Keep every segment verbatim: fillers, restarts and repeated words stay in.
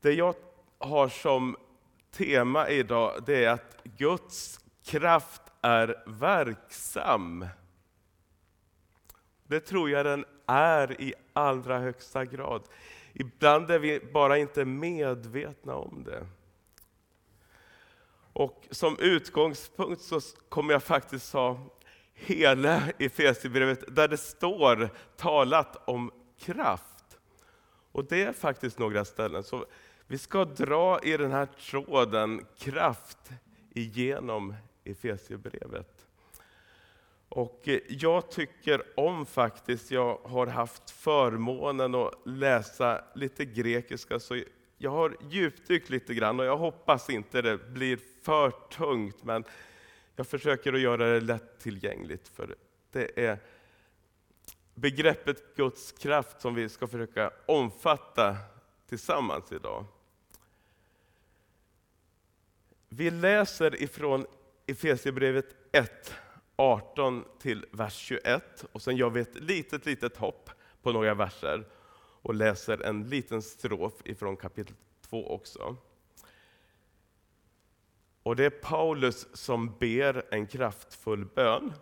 Det jag har som tema idag, det är att Guds kraft är verksam. Det tror jag den är i allra högsta grad. Ibland är vi bara inte medvetna om det. Och som utgångspunkt så kommer jag faktiskt ha hela Efesierbrevet där det står talat om kraft. Och det är faktiskt några ställen. Så vi ska dra i den här tråden kraft igenom Efesierbrevet. Och jag tycker om faktiskt, jag har haft förmånen att läsa lite grekiska, så jag har djupdykt lite grann och jag hoppas inte det blir för tungt, men jag försöker att göra det lättillgängligt, för det är begreppet Guds kraft som vi ska försöka omfatta tillsammans idag. Vi läser ifrån Efesierbrevet ett, arton till vers tjugoett och sen gör vi ett litet, litet hopp på några verser och läser en liten strof ifrån kapitel två också. Och det är Paulus som ber en kraftfull bön.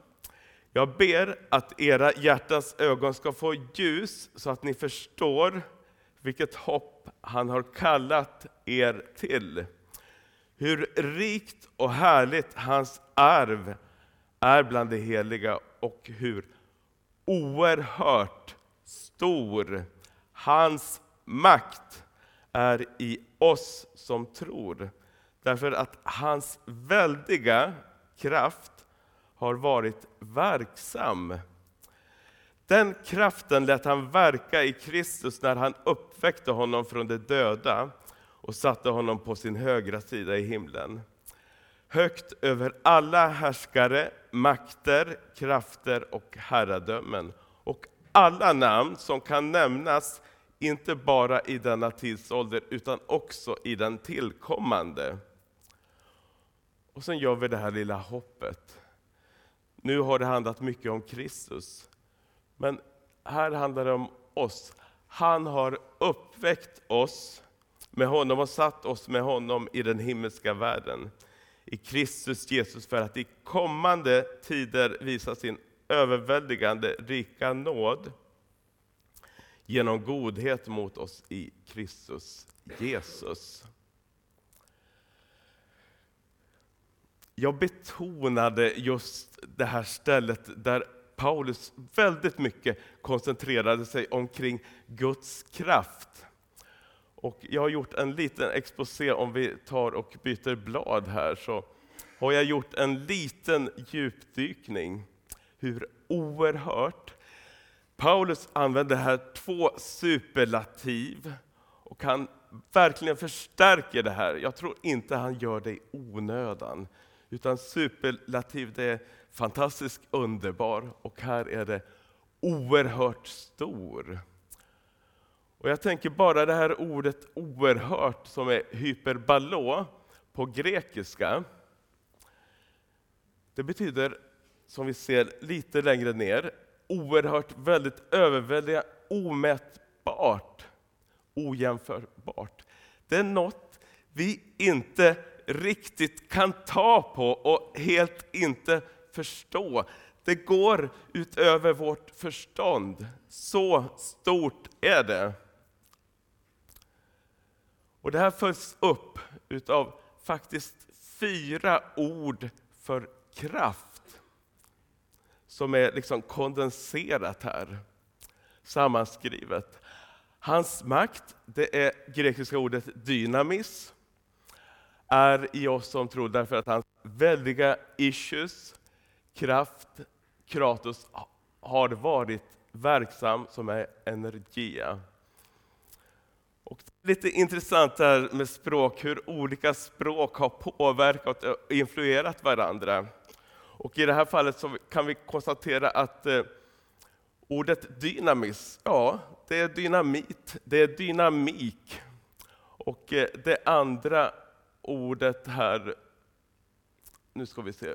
Jag ber att era hjärtans ögon ska få ljus så att ni förstår vilket hopp han har kallat er till. Hur rikt och härligt hans arv är bland de heliga och hur oerhört stor hans makt är i oss som tror. Därför att hans väldiga kraft har varit verksam. Den kraften lät han verka i Kristus när han uppväckte honom från de döda och satte honom på sin högra sida i himlen. Högt över alla härskare, makter, krafter och herradömen. Och alla namn som kan nämnas, inte bara i denna tidsålder utan också i den tillkommande. Och sen gör vi det här lilla hoppet. Nu har det handlat mycket om Kristus. Men här handlar det om oss. Han har uppväckt oss med honom och satt oss med honom i den himmelska världen. I Kristus Jesus, för att i kommande tider visa sin överväldigande rika nåd genom godhet mot oss i Kristus Jesus. Jag betonade just det här stället där Paulus väldigt mycket koncentrerade sig omkring Guds kraft. Och jag har gjort en liten exposé, om vi tar och byter blad här, så har jag gjort en liten djupdykning. Hur oerhört. Paulus använder här två superlativ och han verkligen förstärker det här. Jag tror inte han gör det i onödan. Utan superlativ, det är fantastisk, underbar, och här är det oerhört stor. Och jag tänker bara det här ordet oerhört som är hyperballå på grekiska. Det betyder, som vi ser lite längre ner, oerhört, väldigt överväldigande, omätbart, ojämförbart. Det är något vi inte riktigt kan ta på och helt inte förstå. Det går utöver vårt förstånd. Så stort är det. Och det här följs upp utav faktiskt fyra ord för kraft som är liksom kondenserat här, sammanskrivet. Hans makt, det är grekiska ordet dynamis, är i oss som tror, därför att hans väldiga issues, kraft, kratos, har varit verksam, som är energia. Och lite intressant här med språk, hur olika språk har påverkat och influerat varandra. Och i det här fallet så kan vi konstatera att eh, ordet dynamis, ja, det är dynamit, det är dynamik. Och eh, det andra ordet här, nu ska vi se.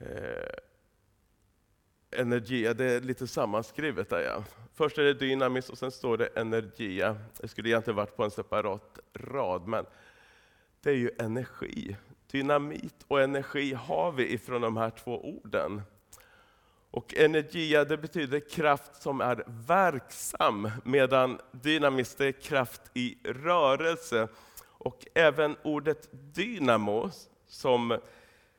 Eh, energia, det är lite sammanskrivet där. Ja. Först är det dynamis och sen står det energia. Det skulle egentligen varit på en separat rad, men det är ju energi. Dynamit och energi har vi ifrån de här två orden. Och energia, det betyder kraft som är verksam, medan dynamis, det är kraft i rörelse. Och även ordet dynamo, som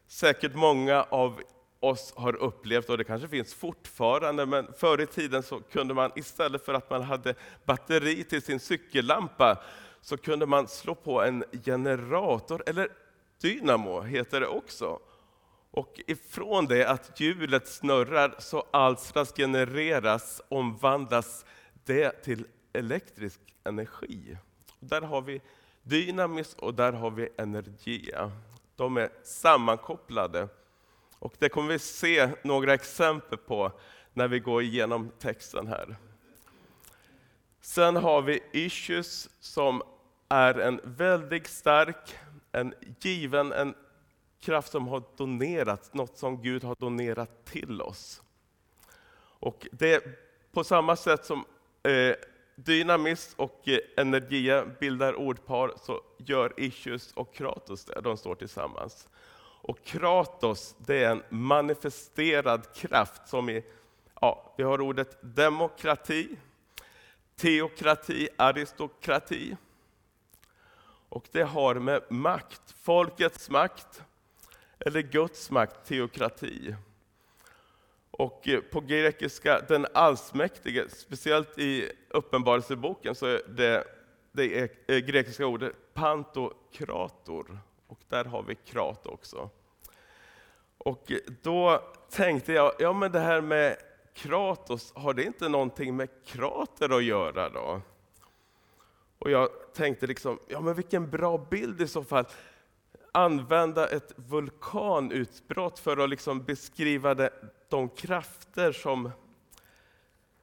säkert många av oss har upplevt, och det kanske finns fortfarande, men förr i tiden så kunde man, istället för att man hade batteri till sin cykellampa, så kunde man slå på en generator, eller dynamo heter det också. Och ifrån det att hjulet snurrar så alstras, genereras, omvandlas det till elektrisk energi. Där har vi dynamis och där har vi energia. De är sammankopplade. Och det kommer vi se några exempel på när vi går igenom texten här. Sen har vi issues, som är en väldigt stark, en given, en kraft som har donerats, något som Gud har donerat till oss. Och det på samma sätt som eh, dynamis och eh, energia bildar ordpar, så gör issues och kratos det, de står tillsammans. Och kratos, det är en manifesterad kraft som i, ja, vi har ordet demokrati, teokrati, aristokrati. Och det har med makt, folkets makt eller Guds makt, teokrati. Och på grekiska, den allsmäktige, speciellt i Uppenbarelseboken, så är det, det är grekiska ordet pantokrator. Och där har vi krat också. Och då tänkte jag, ja men det här med kratos, har det inte någonting med krater att göra då? Och jag tänkte liksom, ja men vilken bra bild i så fall. Använda ett vulkanutbrott för att liksom beskriva det, de krafter som,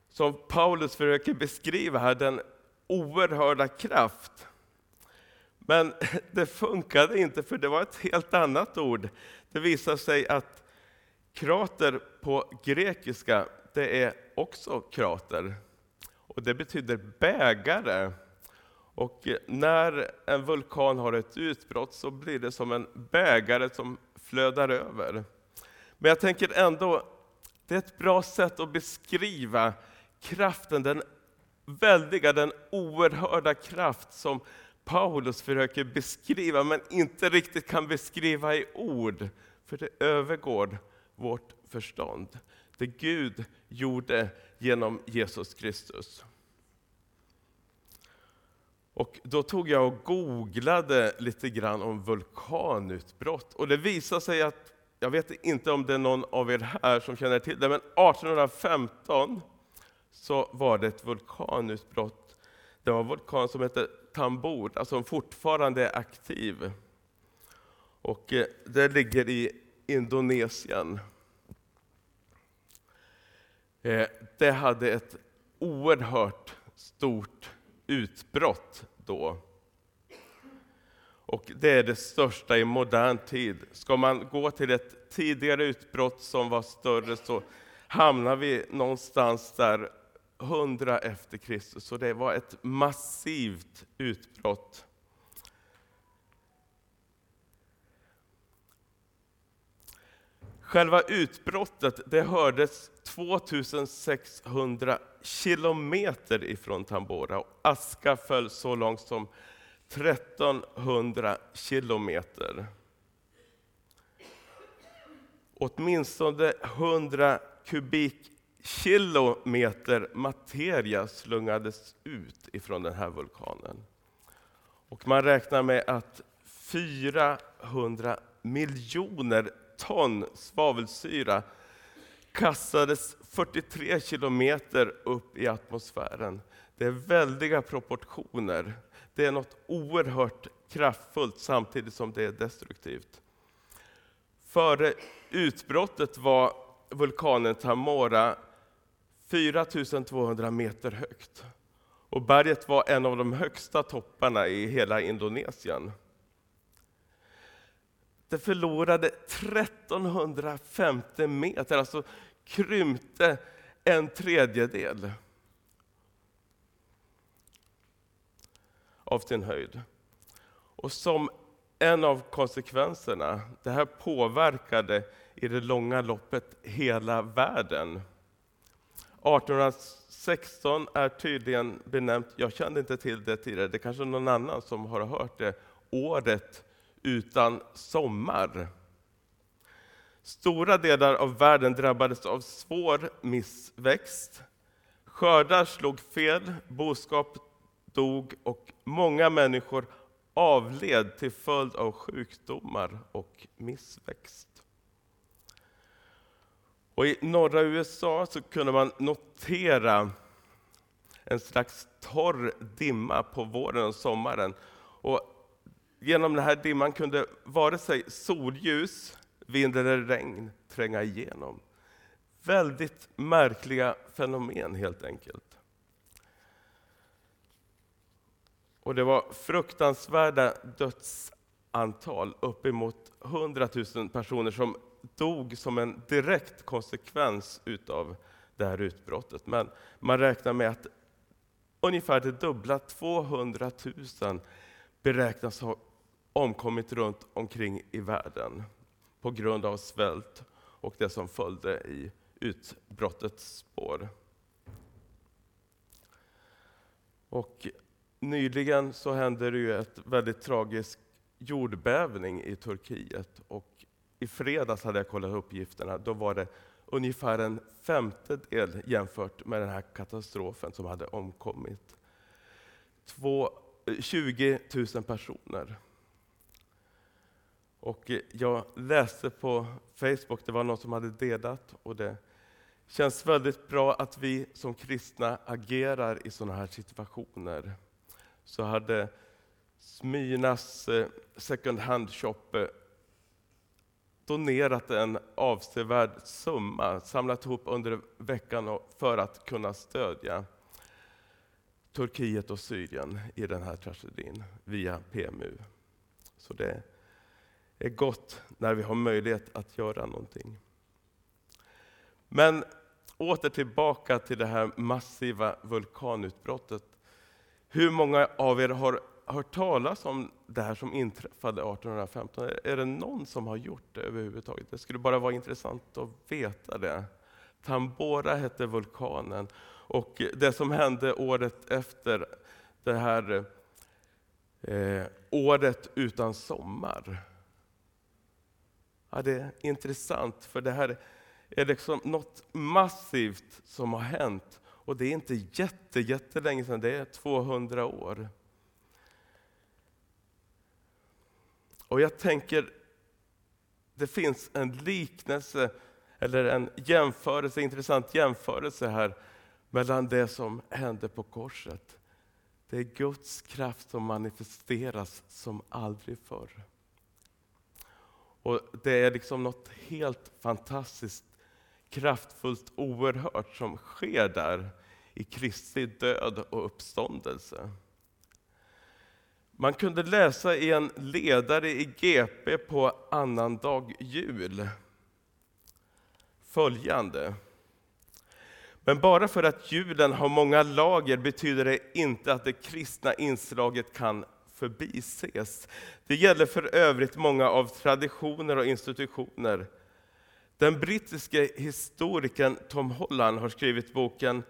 som Paulus försöker beskriva här, den oerhörda kraft. Men det funkade inte, för det var ett helt annat ord. Det visar sig att krater på grekiska, det är också krater. Och det betyder bägare. Och när en vulkan har ett utbrott så blir det som en bägare som flödar över. Men jag tänker ändå, det är ett bra sätt att beskriva kraften, den väldiga, den oerhörda kraft som Paulus försöker beskriva, men inte riktigt kan beskriva i ord, för det övergår vårt förstånd. Det Gud gjorde genom Jesus Kristus. Och då tog jag och googlade lite grann om vulkanutbrott. Och det visar sig att, jag vet inte om det är någon av er här som känner till det, men arton femton så var det ett vulkanutbrott. Det var en vulkan som hette Tambora, som fortfarande är aktiv. Och det ligger i Indonesien. Det hade ett oerhört stort utbrott då. Och det är det största i modern tid. Ska man gå till ett tidigare utbrott som var större, så hamnar vi någonstans där hundra efter Kristus. Så det var ett massivt utbrott. Själva utbrottet, det hördes två tusen sexhundra kilometer ifrån Tambora, och aska föll så långt som tretton hundra kilometer. Åtminstone hundra kubikkilometer materia slungades ut ifrån den här vulkanen. Och man räknar med att fyrahundra miljoner ton svavelsyra kastades fyrtiotre kilometer upp i atmosfären. Det är väldiga proportioner. Det är något oerhört kraftfullt samtidigt som det är destruktivt. Före utbrottet var vulkanen Tambora fyra tusen tvåhundra meter högt. Och berget var en av de högsta topparna i hela Indonesien. Det förlorade tretton femtio meter, alltså krympte en tredjedel av sin höjd. Och som en av konsekvenserna, det här påverkade i det långa loppet hela världen. arton sexton är tydligen benämnt, jag kände inte till det tidigare, det är kanske någon annan som har hört det, året utan sommar. Stora delar av världen drabbades av svår missväxt. Skördar slog fel, boskap dog och många människor avled till följd av sjukdomar och missväxt. Och i norra U S A så kunde man notera en slags torr dimma på våren och sommaren. Och genom den här dimman kunde vare sig solljus, vind eller regn tränga igenom. Väldigt märkliga fenomen helt enkelt. Och det var fruktansvärda dödsantal, uppemot hundratusen personer som dog som en direkt konsekvens utav det här utbrottet. Men man räknar med att ungefär det dubbla, tvåhundratusen, beräknas ha omkommit runt omkring i världen på grund av svält och det som följde i utbrottets spår. Och nyligen så hände det ju ett väldigt tragisk jordbävning i Turkiet, och i fredags hade jag kollat uppgifterna, då var det ungefär en femtedel jämfört med den här katastrofen som hade omkommit. tjugotusen personer. Och jag läste på Facebook, det var någon som hade delat, och det känns väldigt bra att vi som kristna agerar i sådana här situationer. Så hade Smynas secondhand shoppe donerat en avsevärd summa, samlat ihop under veckan för att kunna stödja Turkiet och Syrien i den här tragedin via P M U. Så det är gott när vi har möjlighet att göra någonting. Men åter tillbaka till det här massiva vulkanutbrottet. Hur många av er har hört talas om det här som inträffade arton femton? Är det någon som har gjort det överhuvudtaget? Det skulle bara vara intressant att veta det. Tambora hette vulkanen, och det som hände året efter det här eh, året utan sommar. Ja, det är intressant, för det här är liksom något massivt som har hänt, och det är inte jätte, jättelänge sedan, det är tvåhundra år. Och jag tänker, det finns en liknelse eller en jämförelse, intressant jämförelse här mellan det som hände på korset. Det är Guds kraft som manifesteras som aldrig förr. Och det är liksom något helt fantastiskt, kraftfullt, oerhört som sker där i Kristi död och uppståndelse. Man kunde läsa i en ledare i G P på annandag jul följande: men bara för att julen har många lager betyder det inte att det kristna inslaget kan förbises. Det gäller för övrigt många av traditioner och institutioner. Den brittiske historikern Tom Holland har skrivit boken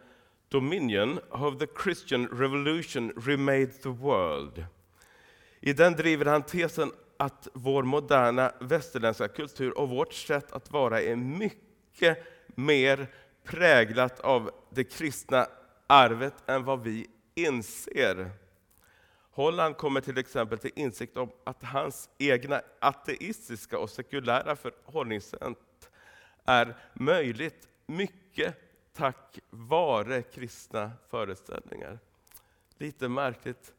Dominion: How the Christian Revolution Remade the World. I den driver han tesen att vår moderna västerländska kultur och vårt sätt att vara är mycket mer präglat av det kristna arvet än vad vi inser. Holland kommer till exempel till insikt om att hans egna ateistiska och sekulära förhållningssätt är möjligt mycket tack vare kristna föreställningar. Lite märkligt.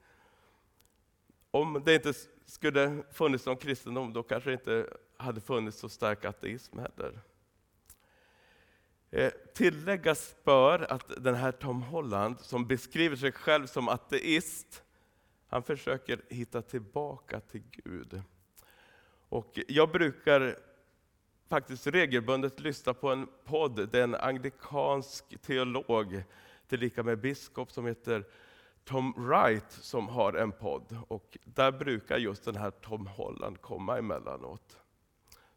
Om det inte skulle funnits någon kristendom, då kanske det inte hade funnits så stark ateism heller. Eh, tilläggas bör att den här Tom Holland, som beskriver sig själv som ateist, han försöker hitta tillbaka till Gud. Och jag brukar faktiskt regelbundet lyssnar på en podd. Det är en anglikansk teolog, tillika med biskop, som heter Tom Wright, som har en podd. Och där brukar just den här Tom Holland komma emellanåt.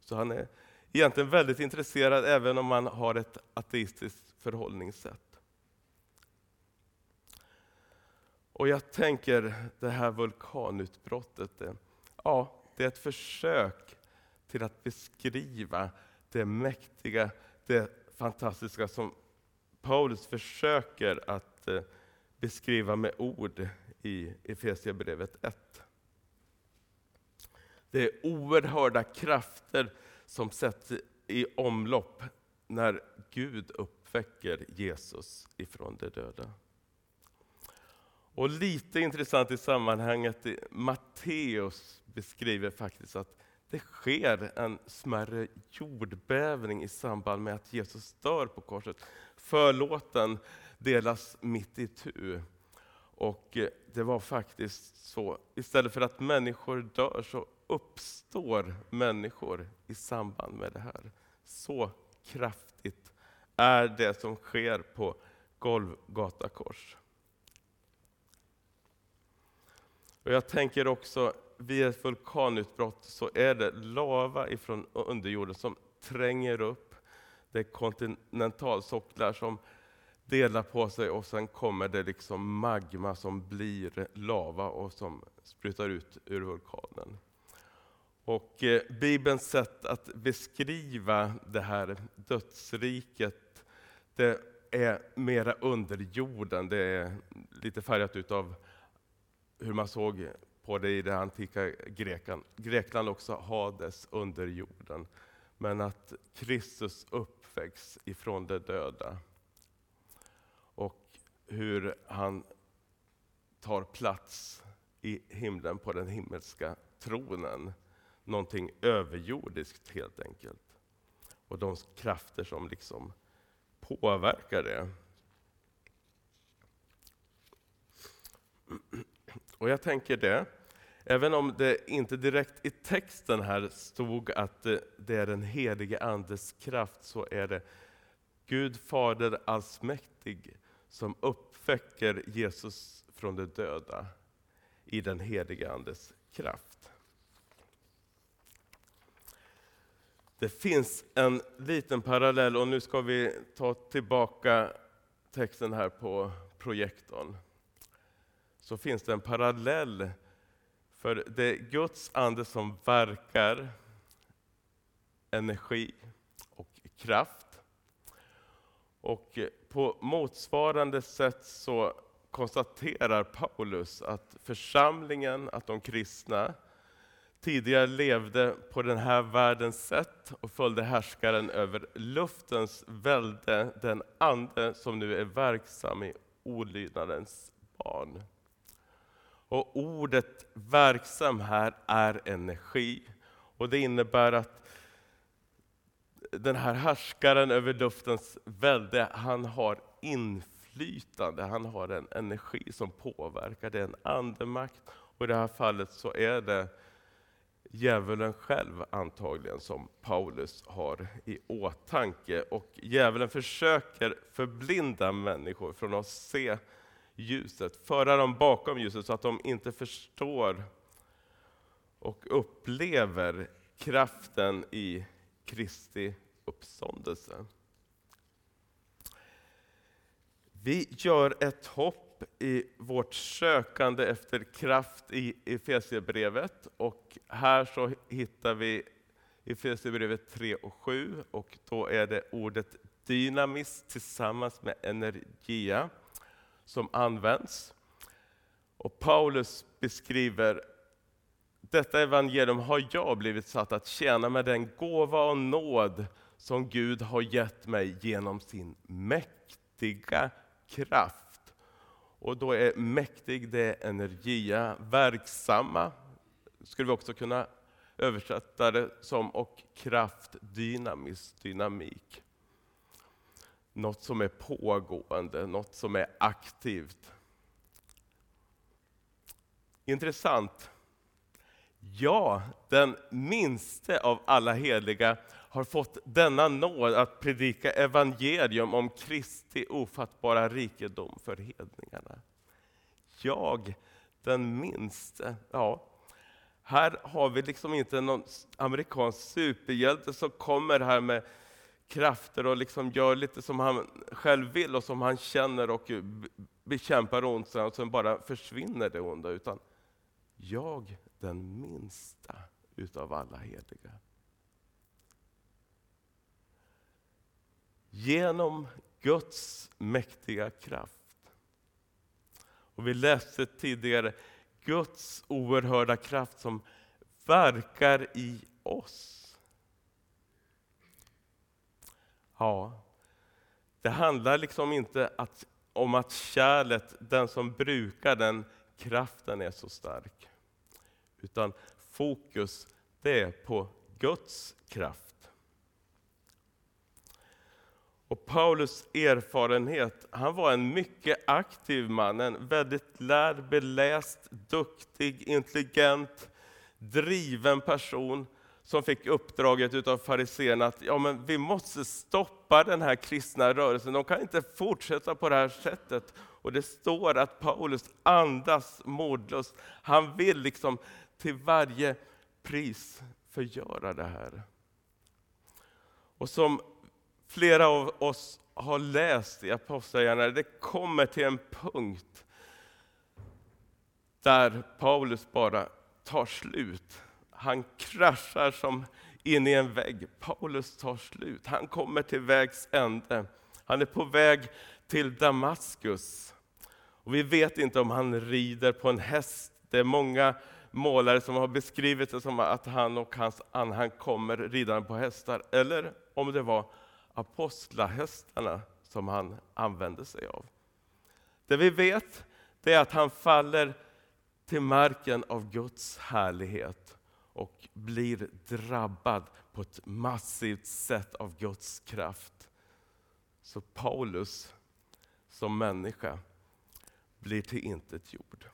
Så han är egentligen väldigt intresserad, även om man har ett ateistiskt förhållningssätt. Och jag tänker, det här vulkanutbrottet, ja, det är ett försök till att beskriva det mäktiga, det fantastiska som Paulus försöker att beskriva med ord i Efesierbrevet ett. Det är oerhörda krafter som sätts i omlopp när Gud uppväcker Jesus ifrån de döda. Och lite intressant i sammanhanget, Matteus beskriver faktiskt att det sker en smärre jordbävning i samband med att Jesus dör på korset. Förlåten delas mitt i tu. Och det var faktiskt så, istället för att människor dör så uppstår människor i samband med det här. Så kraftigt är det som sker på Golgata kors. Och jag tänker också, vid ett vulkanutbrott så är det lava ifrån underjorden som tränger upp. Det är kontinentalsocklar som delar på sig och sen kommer det liksom magma som blir lava och som sprutar ut ur vulkanen. Och eh, Bibelns sätt att beskriva det här dödsriket, det är mera underjorden. Det är lite färgat utav hur man såg på det i det antika Grekland. Grekland också, Hades, under jorden. Men att Kristus uppväcks ifrån de döda. Och hur han tar plats i himlen på den himmelska tronen. Någonting överjordiskt helt enkelt. Och de krafter som liksom påverkar det. Och jag tänker det, även om det inte direkt i texten här stod att det är den helige andes kraft, så är det Gud Fader allsmäktig som uppväcker Jesus från de döda i den helige andes kraft. Det finns en liten parallell, och nu ska vi ta tillbaka texten här på projektorn. Så finns det en parallell, för det är Guds ande som verkar energi och kraft. Och på motsvarande sätt så konstaterar Paulus att församlingen, att de kristna tidigare levde på den här världens sätt och följde härskaren över luftens välde, den ande som nu är verksam i olydnadens barn. Och ordet verksam här är energi. Och det innebär att den här härskaren över luftens välde, han har inflytande. Han har en energi som påverkar. Det är en andemakt. Och i det här fallet så är det djävulen själv antagligen som Paulus har i åtanke. Och djävulen försöker förblinda människor från att se ljuset, föra dem bakom ljuset så att de inte förstår och upplever kraften i Kristi uppståndelse. Vi gör ett hopp i vårt sökande efter kraft i Efesierbrevet, och här så hittar vi Efesierbrevet tre och sju, och då är det ordet dynamis tillsammans med energia som används. Och Paulus beskriver, detta evangelium har jag blivit satt att tjäna med den gåva och nåd som Gud har gett mig genom sin mäktiga kraft. Och då är mäktig, det är energia, verksamma. Skulle vi också kunna översätta det som, och kraft, dynamisk, dynamik. Något som är pågående, något som är aktivt. Intressant. Ja, den minste av alla heliga har fått denna nåd att predika evangelium om Kristi ofattbara rikedom för hedningarna. Jag, den minste, ja. Här har vi liksom inte någon amerikansk superhjälte som kommer här med krafter och liksom gör lite som han själv vill och som han känner och bekämpar ont och sen bara försvinner det onda, utan jag, den minsta utav alla heliga. Genom Guds mäktiga kraft. Och vi läste tidigare Guds oerhörda kraft som verkar i oss. Ja, det handlar liksom inte att, om att kärlet, den som brukar den kraften, är så stark. Utan fokus, det är på Guds kraft. Och Paulus erfarenhet, han var en mycket aktiv man, en väldigt lärd, beläst, duktig, intelligent, driven person som fick uppdraget utav fariseerna att ja, men vi måste stoppa den här kristna rörelsen. De kan inte fortsätta på det här sättet. Och det står att Paulus andas modlöst. Han vill liksom till varje pris förgöra det här. Och som flera av oss har läst i Apostlagärningarna, det kommer till en punkt där Paulus bara tar slut. Han kraschar som in i en vägg. Paulus tar slut. Han kommer till vägs ände. Han är på väg till Damaskus. Och vi vet inte om han rider på en häst. Det är många målare som har beskrivit det som att han och hans anhang kommer ridande på hästar. Eller om det var apostlahästarna som han använde sig av. Det vi vet, det är att han faller till marken av Guds härlighet och blir drabbad på ett massivt sätt av Guds kraft. Så Paulus som människa blir till intet jord.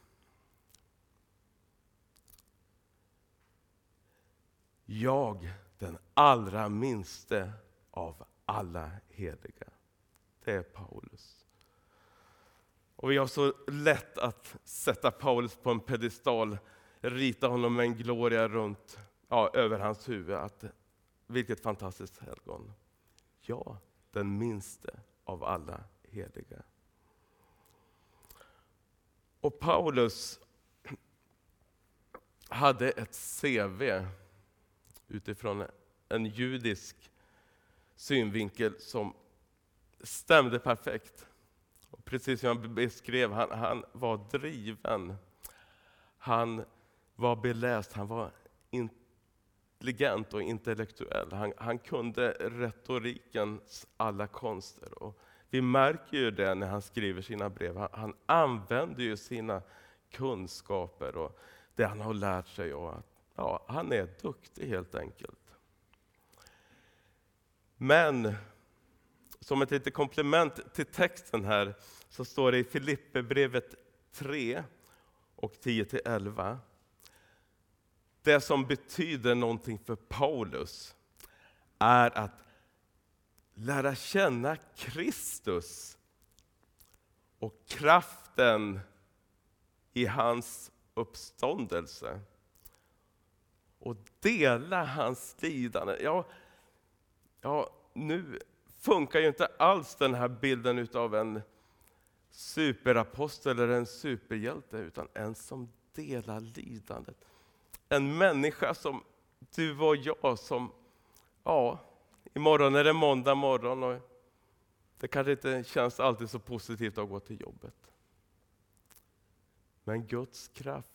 Jag, den allra minste av alla heliga. Det är Paulus. Och vi har så lätt att sätta Paulus på en pedestal, rita honom med en gloria runt, ja, över hans huvud. Att, vilket fantastiskt helgon. Ja, den minste av alla heliga. Och Paulus hade ett C V utifrån en judisk synvinkel som stämde perfekt. Och precis som jag beskrev, han, han var driven. Han var beläst, han var intelligent och intellektuell. Han, han kunde retorikens alla konster. Och vi märker ju det när han skriver sina brev. Han, han använder ju sina kunskaper och det han har lärt sig. Och att, ja, han är duktig helt enkelt. Men som ett litet komplement till texten här så står det i Filipperbrevet tre och tio till elva. Det som betyder någonting för Paulus är att lära känna Kristus och kraften i hans uppståndelse. Och dela hans lidande. Ja, ja, nu funkar ju inte alls den här bilden utav en superapostel eller en superhjälte, utan en som delar lidandet. En människa som du och jag som, ja, imorgon är det måndag morgon och det kanske inte känns alltid så positivt att gå till jobbet. Men Guds kraft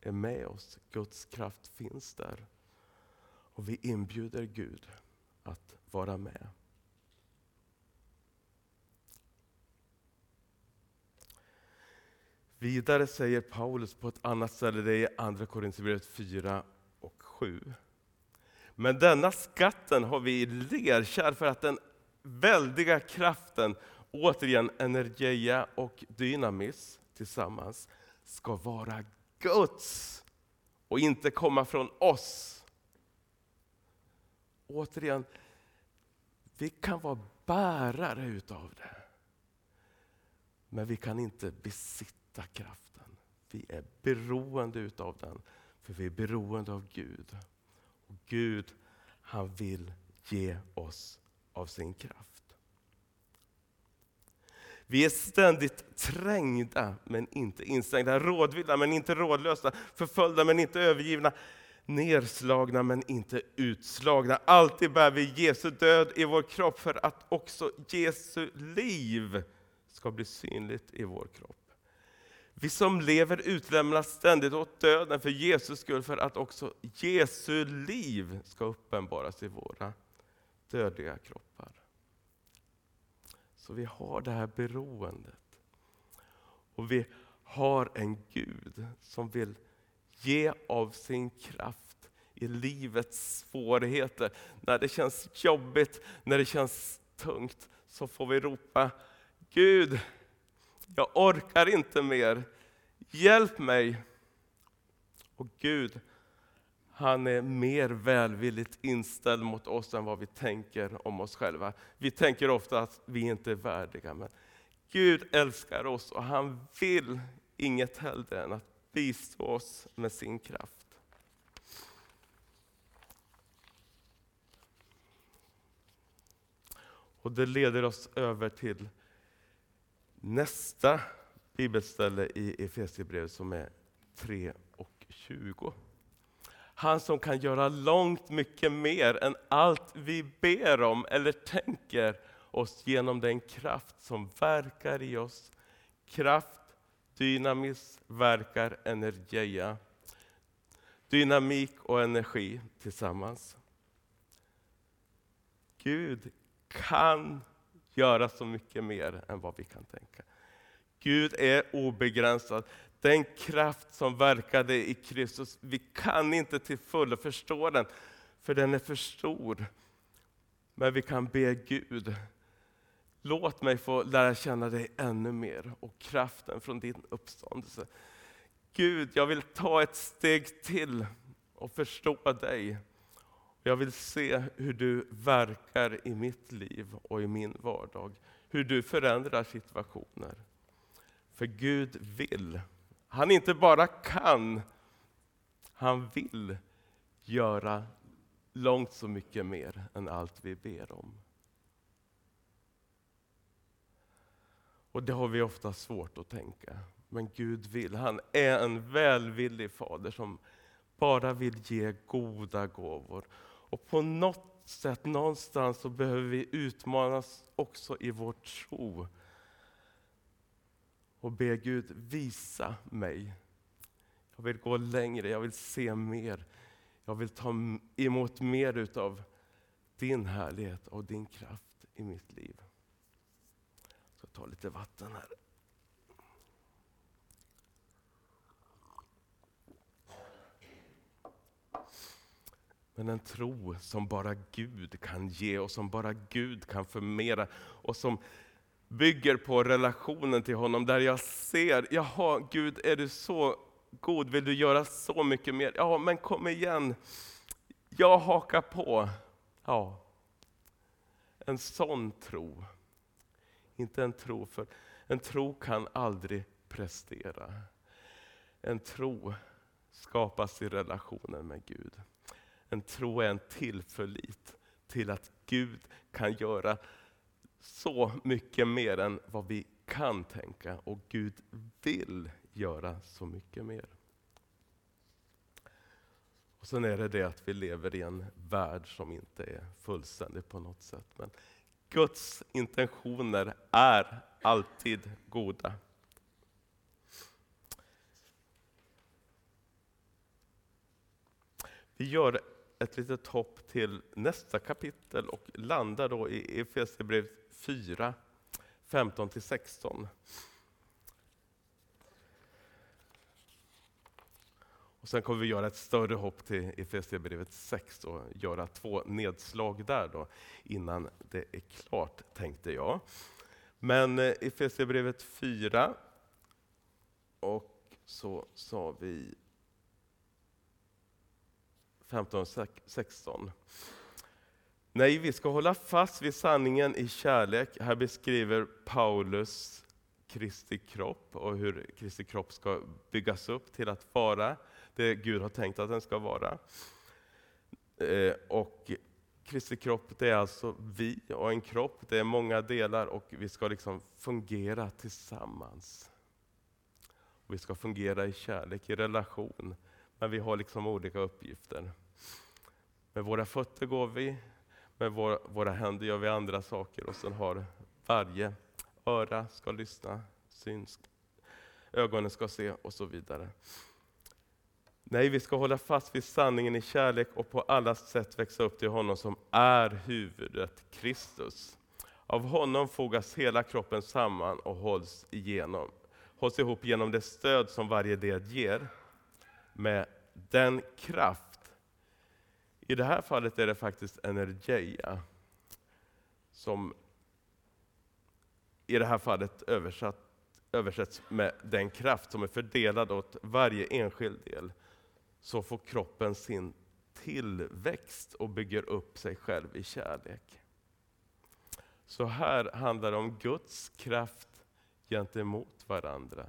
är med oss. Guds kraft finns där. Och vi inbjuder Gud att vara med. Vidare säger Paulus på ett annat ställe, det är andra Korinthierbrevet fyra och sju. Men denna skatten har vi i lerkärl för att den väldiga kraften, återigen energeia och dynamis tillsammans, ska vara Guds och inte komma från oss. Återigen, vi kan vara bärare utav det. Men vi kan inte besitta kraften. Vi är beroende utav den. För vi är beroende av Gud. Och Gud, han vill ge oss av sin kraft. Vi är ständigt trängda men inte instängda. Rådvilda men inte rådlösa. Förföljda men inte övergivna. Nerslagna men inte utslagna. Alltid bär vi Jesu död i vår kropp för att också Jesu liv ska bli synligt i vår kropp. Vi som lever utlämnas ständigt åt döden för Jesus skull för att också Jesu liv ska uppenbaras i våra dödliga kroppar. Så vi har det här beroendet. Och vi har en Gud som vill ge av sin kraft i livets svårigheter. När det känns jobbigt, när det känns tungt, så får vi ropa: Gud, jag orkar inte mer. Hjälp mig. Och Gud, han är mer välvilligt inställd mot oss än vad vi tänker om oss själva. Vi tänker ofta att vi inte är värdiga, men Gud älskar oss och han vill inget hellre än att bistå oss med sin kraft. Och det leder oss över till nästa bibelställe i Efesierbrevet som är tre och tjugo. Han som kan göra långt mycket mer än allt vi ber om eller tänker oss genom den kraft som verkar i oss. Kraft, dynamis, verkar, energia. Dynamik och energi tillsammans. Gud kan göra så mycket mer än vad vi kan tänka. Gud är obegränsad. Den kraft som verkade i Kristus, vi kan inte till fullo förstå den, för den är för stor. Men vi kan be Gud: låt mig få lära känna dig ännu mer och kraften från din uppståndelse. Gud, jag vill ta ett steg till och förstå dig. Jag vill se hur du verkar i mitt liv och i min vardag. Hur du förändrar situationer. För Gud vill. Han inte bara kan. Han vill göra långt så mycket mer än allt vi ber om. Och det har vi ofta svårt att tänka. Men Gud vill. Han är en välvillig fader som bara vill ge goda gåvor. Och på något sätt, någonstans, så behöver vi utmanas också i vår tro. Och be Gud: visa mig. Jag vill gå längre, jag vill se mer. Jag vill ta emot mer utav din härlighet och din kraft i mitt liv. Så ta lite vatten här. Men en tro som bara Gud kan ge och som bara Gud kan förmera. Och som bygger på relationen till honom, där jag ser: jaha, Gud, är du så god? Vill du göra så mycket mer? Ja, men kom igen. Jag hakar på. Ja. En sån tro. Inte en tro för... En tro kan aldrig prestera. En tro skapas i relationen med Gud. En tro är en tillförlit till att Gud kan göra så mycket mer än vad vi kan tänka. Och Gud vill göra så mycket mer. Och sen är det det att vi lever i en värld som inte är fullständig på något sätt. Men Guds intentioner är alltid goda. Vi gör ett litet hopp till nästa kapitel och landar då i Efesierbrevet fyra, femton till sexton. Och sen kommer vi göra ett större hopp till Efesierbrevet sex och göra två nedslag där då innan det är klart, tänkte jag. Men Efesierbrevet fyra, och så sa vi femton och sexton. Nej, vi ska hålla fast vid sanningen i kärlek. Här beskriver Paulus Kristi kropp och hur Kristi kropp ska byggas upp till att vara det Gud har tänkt att den ska vara. Och Kristi kropp, det är alltså vi, och en kropp, det är många delar, och vi ska liksom fungera tillsammans. Vi ska fungera i kärlek, i relation, men vi har liksom olika uppgifter. Med våra fötter går vi, med våra, våra händer gör vi andra saker, och sen har varje öra ska lyssna, syns, ögonen ska se och så vidare. Nej, vi ska hålla fast vid sanningen i kärlek och på alla sätt växa upp till honom som är huvudet, Kristus. Av honom fogas hela kroppen samman och hålls igenom. Hålls ihop genom det stöd som varje del ger med den kraft. I det här fallet är det faktiskt energeia som i det här fallet översatt, översätts med den kraft som är fördelad åt varje enskild del. Så får kroppen sin tillväxt och bygger upp sig själv i kärlek. Så här handlar det om Guds kraft gentemot varandra.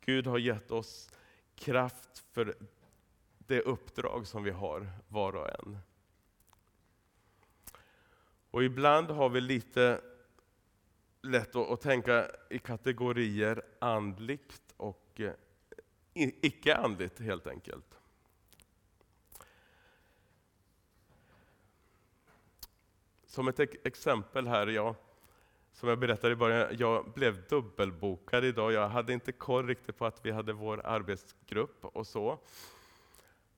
Gud har gett oss kraft för det uppdrag som vi har, var och en. Och ibland har vi lite lätt att tänka i kategorier andligt och icke-andligt helt enkelt. Som ett exempel här, jag Som jag berättade i början, jag blev dubbelbokad idag. Jag hade inte koll riktigt på att vi hade vår arbetsgrupp och så.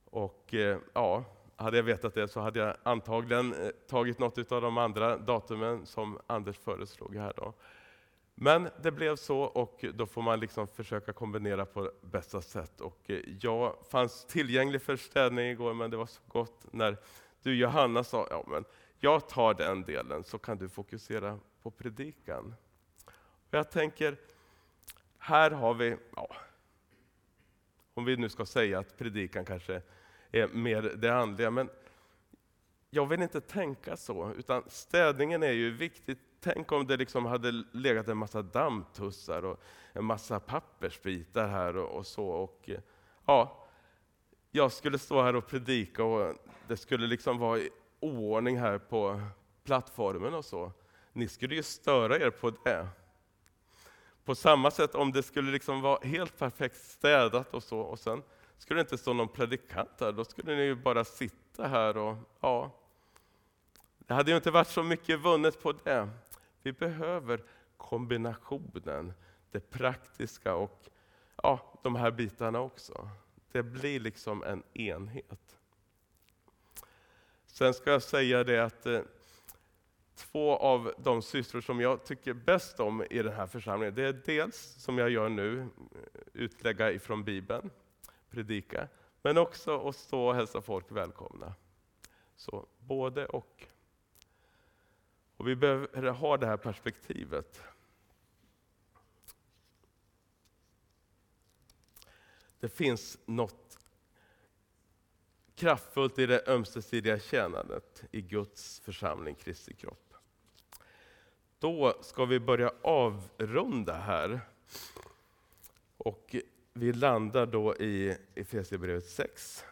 Och ja, hade jag vetat det så hade jag antagligen tagit något av de andra datumen som Anders föreslog här då. Men det blev så, och då får man liksom försöka kombinera på bästa sätt. Och jag fanns tillgänglig för städning igår, men det var så gott när du Johanna sa, ja men jag tar den delen så kan du fokusera på predikan. Och jag tänker, här har vi, ja, om vi nu ska säga att predikan kanske är mer det andliga, men jag vill inte tänka så, utan städningen är ju viktigt. Tänk om det liksom hade legat en massa dammtussar och en massa pappersbitar här och, och så. Och ja, jag skulle stå här och predika och det skulle liksom vara oordning här på plattformen och så. Ni skulle ju störa er på det. På samma sätt om det skulle liksom vara helt perfekt städat och så. Och sen skulle det inte stå någon predikant där. Då skulle ni ju bara sitta här och ja. Det hade ju inte varit så mycket vunnet på det. Vi behöver kombinationen. Det praktiska och ja, de här bitarna också. Det blir liksom en enhet. Sen ska jag säga det att två av de systrar som jag tycker bäst om i den här församlingen, det är dels som jag gör nu, utlägga ifrån Bibeln, predika, men också att stå och hälsa folk välkomna. Så både och. Och vi behöver ha det här perspektivet. Det finns något kraftfullt i det ömsesidiga tjänandet i Guds församling, Kristi kropp. Då ska vi börja avrunda här. Och vi landar då i Efesierbrevet sex.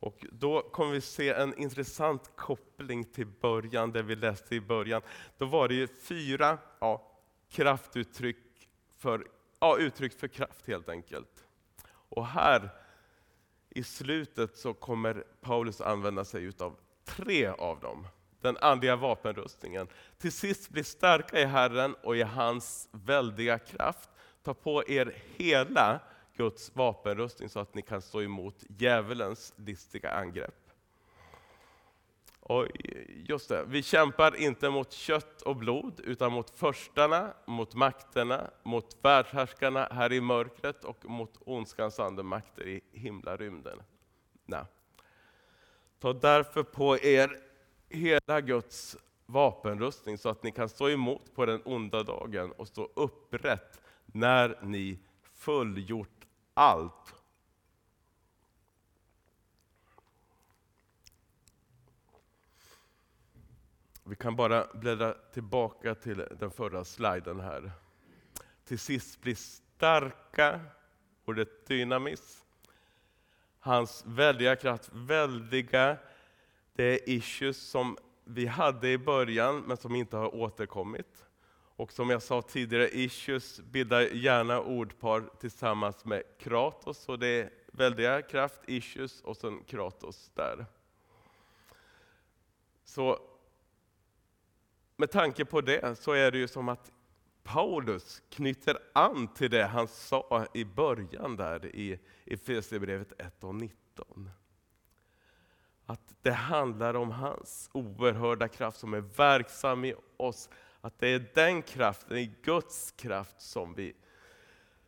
Och då kommer vi se en intressant koppling till början, där vi läste i början. Då var det ju fyra ja, kraftuttryck för, ja, uttryck för kraft helt enkelt. Och här i slutet så kommer Paulus använda sig av tre av dem. Den andliga vapenrustningen. Till sist, bli starka i Herren och i hans väldiga kraft. Ta på er hela Guds vapenrustning så att ni kan stå emot djävulens listiga angrepp. Och just det, vi kämpar inte mot kött och blod utan mot förstarna, mot makterna, mot världshärskarna här i mörkret och mot ondskans andemakter i himlarymden. Nej. Ta därför på er hela Guds vapenrustning så att ni kan stå emot på den onda dagen och stå upprätt när ni fullgjort allt Vi kan bara bläddra tillbaka till den förra sliden här. Till sist blir starka, ordet dynamis. Hans väldiga kraft, väldiga, det är issues som vi hade i början men som inte har återkommit. Och som jag sa tidigare, issues bildar gärna ordpar tillsammans med kratos. Så det är väldiga kraft, issues och sen kratos där. Så med tanke på det så är det ju som att Paulus knyter an till det han sa i början där i Efesierbrevet ett och nitton. Att det handlar om hans oerhörda kraft som är verksam i oss. Att det är den kraften, i Guds kraft som vi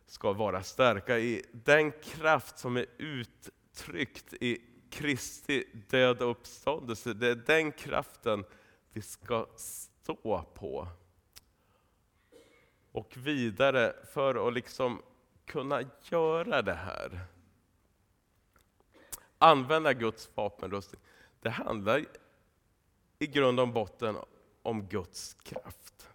ska vara starka i. Den kraft som är uttryckt i Kristi död och uppståndelse. Det är den kraften vi ska stå på. Och vidare för att liksom kunna göra det här. Använda Guds vapenrustning. Det handlar i grund och botten om Guds kraft.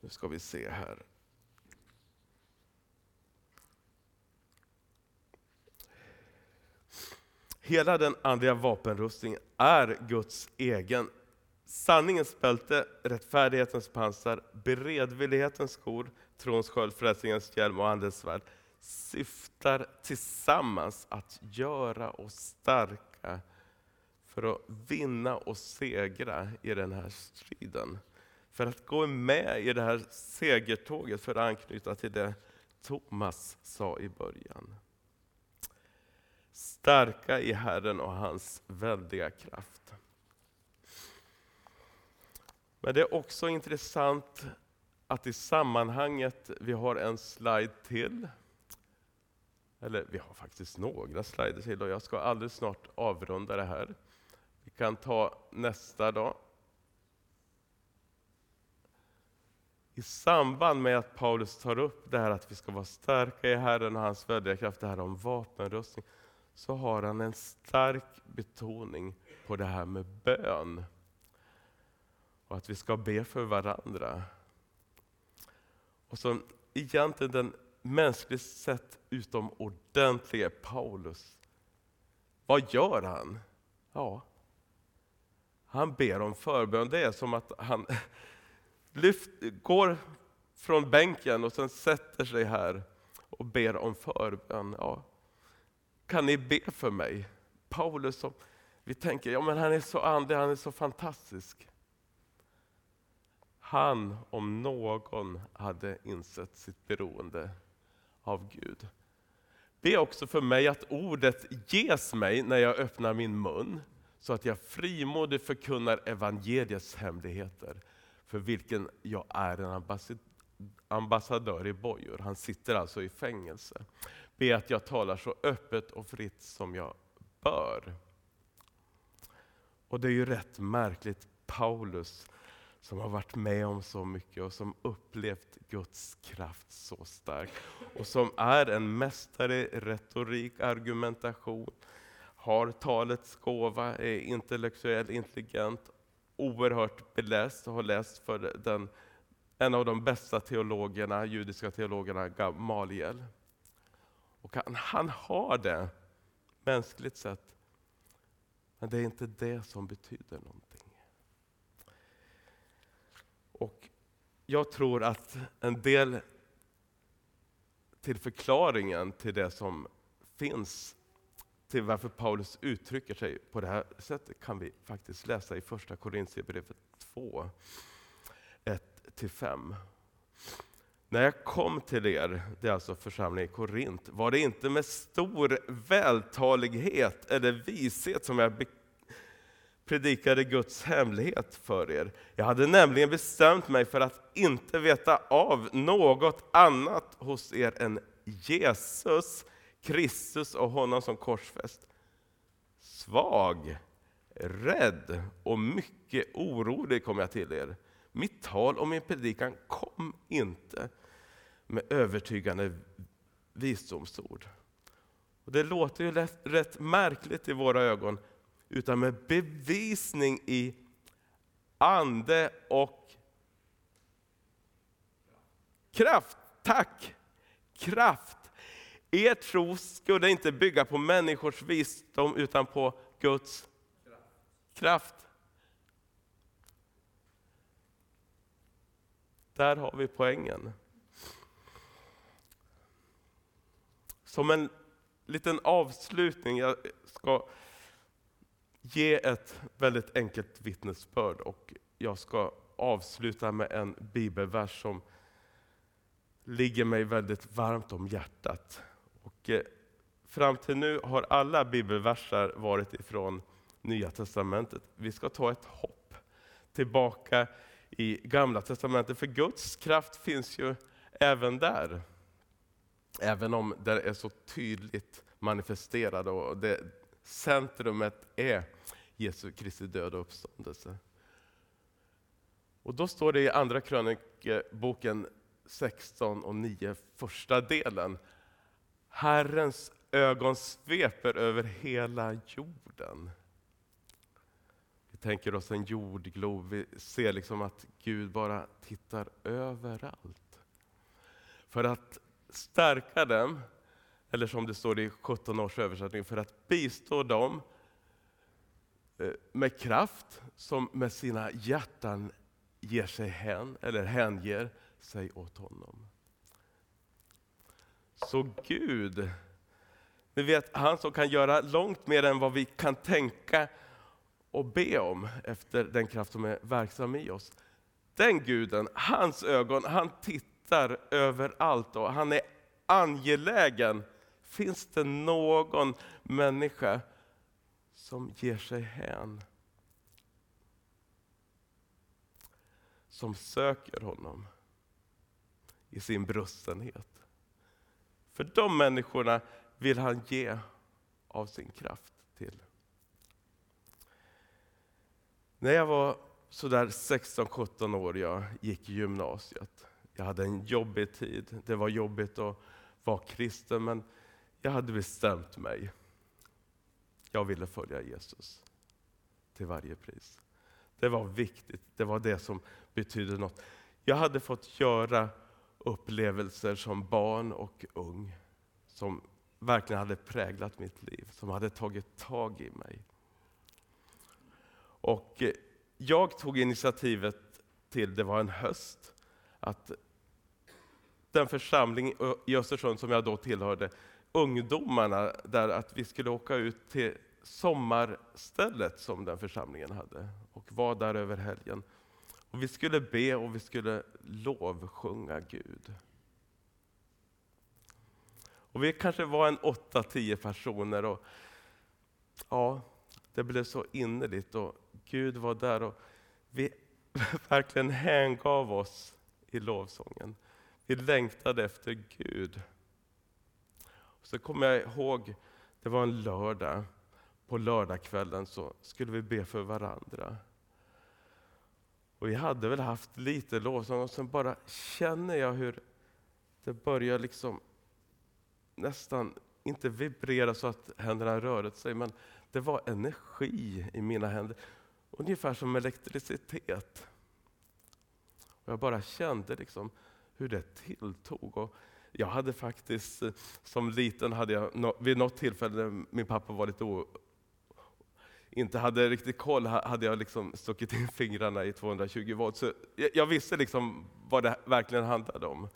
Nu ska vi se här. Hela den andliga vapenrustningen är Guds egen. Sanningens bälte, rättfärdighetens pansar, beredvillighetens skor, trons sköld, frälsningens hjälm och andens svärd syftar tillsammans att göra oss starka för att vinna och segra i den här striden. För att gå med i det här segertåget, för att anknyta till det Thomas sa i början. Starka i Herren och hans väldiga kraft. Men det är också intressant att i sammanhanget vi har en slide till. Eller vi har faktiskt några slider till och jag ska alldeles snart avrunda det här. Vi kan ta nästa dag. I samband med att Paulus tar upp det här att vi ska vara starka i Herren och hans väldiga kraft, det här om vapenrustning, så har han en stark betoning på det här med bön. Och att vi ska be för varandra. Och som egentligen den mänskligt sett utomordentliga Paulus. Vad gör han? Ja, han ber om förbön. Det är som att han lyft, går från bänken och sen sätter sig här och ber om förbön. Ja. Kan ni be för mig? Paulus, som vi tänker, ja men han är så andlig, han är så fantastisk. Han, om någon, hade insett sitt beroende av Gud. Be också för mig att ordet ges mig när jag öppnar min mun, så att jag frimodigt förkunnar evangeliets hemligheter, för vilken jag är en ambassadör i bojor. Han sitter alltså i fängelse. Be att jag talar så öppet och fritt som jag bör. Och det är ju rätt märkligt, Paulus som har varit med om så mycket och som upplevt Guds kraft så starkt. Och som är en mästare i retorik, argumentation, har talets gåva, är intellektuell, intelligent, oerhört beläst och har läst för den, en av de bästa teologerna, judiska teologerna, Gamaliel. Och han, han har det, mänskligt sett. Men det är inte det som betyder någonting. Och jag tror att en del till förklaringen till det som finns, till varför Paulus uttrycker sig på det här sättet, kan vi faktiskt läsa i första Korinthierbrevet två, ett till fem. När jag kom till er, det är alltså församlingen i Korint, var det inte med stor vältalighet eller vishet som jag predikade Guds hemlighet för er. Jag hade nämligen bestämt mig för att inte veta av något annat hos er än Jesus Kristus och honom som korsfäst. Svag, rädd och mycket orolig kom jag till er. Mitt tal och min predikan kom inte med övertygande visdomsord. Och det låter ju rätt, rätt märkligt i våra ögon, utan med bevisning i ande och kraft. Tack! Kraft. Er tro skulle inte bygga på människors visdom utan på Guds kraft. kraft. Där har vi poängen. Som en liten avslutning, jag ska ge ett väldigt enkelt vittnesbörd och jag ska avsluta med en bibelvers som ligger mig väldigt varmt om hjärtat. Och eh, fram till nu har alla bibelverser varit ifrån Nya Testamentet. Vi ska ta ett hopp tillbaka i Gamla Testamentet, för Guds kraft finns ju även där. Även om den är så tydligt manifesterad och det centrumet är Jesu Kristi död och uppståndelse. Och då står det i andra Krönikeboken sexton och nio, första delen. Herrens ögon sveper över hela jorden. Vi tänker oss en jordglob. Vi ser liksom att Gud bara tittar överallt. För att stärka dem, eller som det står i sjutton års översättning, för att bistå dem med kraft som med sina hjärtan ger sig hän, eller hänger sig åt honom. Så Gud, ni vet, han som kan göra långt mer än vad vi kan tänka och be om efter den kraft som är verksam i oss. Den guden, hans ögon, han tittar överallt och han är angelägen. Finns det någon människa som ger sig hän? Som söker honom i sin brustenhet. För de människorna vill han ge av sin kraft till. När jag var sådär sexton sjutton år, jag gick i gymnasiet. Jag hade en jobbig tid. Det var jobbigt att vara kristen, men jag hade bestämt mig. Jag ville följa Jesus till varje pris. Det var viktigt. Det var det som betydde något. Jag hade fått göra upplevelser som barn och ung som verkligen hade präglat mitt liv, som hade tagit tag i mig. Och jag tog initiativet till, det var en höst, att den församling i Östersund som jag då tillhörde, ungdomarna där, att vi skulle åka ut till sommarstället som den församlingen hade och var där över helgen. Och vi skulle be och vi skulle lovsjunga Gud. Och vi kanske var en åtta, tio personer. Och ja, det blev så innerligt och Gud var där. Och vi verkligen hängav oss i lovsången. Vi längtade efter Gud. Och så kommer jag ihåg, det var en lördag. På lördagskvällen så skulle vi be för varandra. Och vi hade väl haft lite lovsång och sen bara känner jag hur det börjar liksom nästan inte vibrera så att händerna rörde sig. Men det var energi i mina händer. Ungefär som elektricitet. Och jag bara kände liksom hur det tilltog. Och jag hade faktiskt, som liten hade jag vid något tillfälle, min pappa var lite o... inte hade riktigt koll, hade jag liksom stuckit in fingrarna i tvåhundratjugo volt. Så jag visste liksom vad det verkligen handlade om.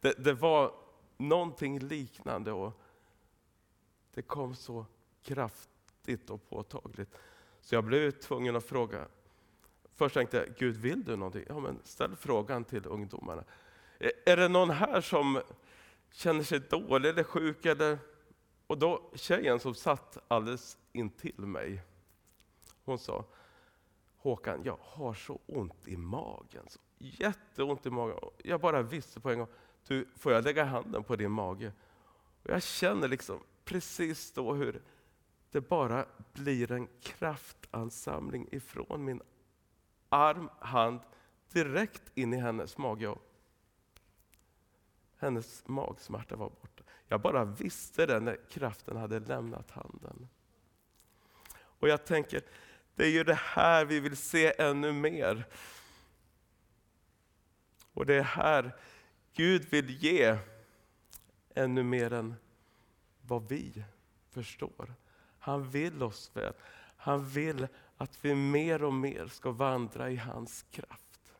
Det, det var någonting liknande och det kom så kraftigt och påtagligt. Så jag blev tvungen att fråga. Först tänkte jag, Gud, vill du någonting? Ja, men ställ frågan till ungdomarna. Är, är det någon här som känner sig dålig eller sjuk? Eller? Och då tjejen som satt alldeles intill mig. Hon sa, Håkan, jag har så ont i magen. Så jätteont i magen. Jag bara visste på en gång, du, får jag lägga handen på din mage? Och jag känner liksom precis då hur det bara blir en kraftansamling ifrån min arm, hand, direkt in i hennes mage. Hennes magsmärta var borta. Jag bara visste det när kraften hade lämnat handen. Och jag tänker, det är ju det här vi vill se ännu mer. Och det är här Gud vill ge ännu mer än vad vi förstår. Han vill oss väl. Han vill att vi mer och mer ska vandra i hans kraft.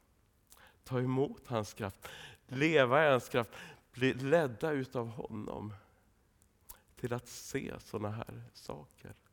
Ta emot hans kraft. Leva i hans kraft. Bli ledda utav honom. Till att se sådana här saker.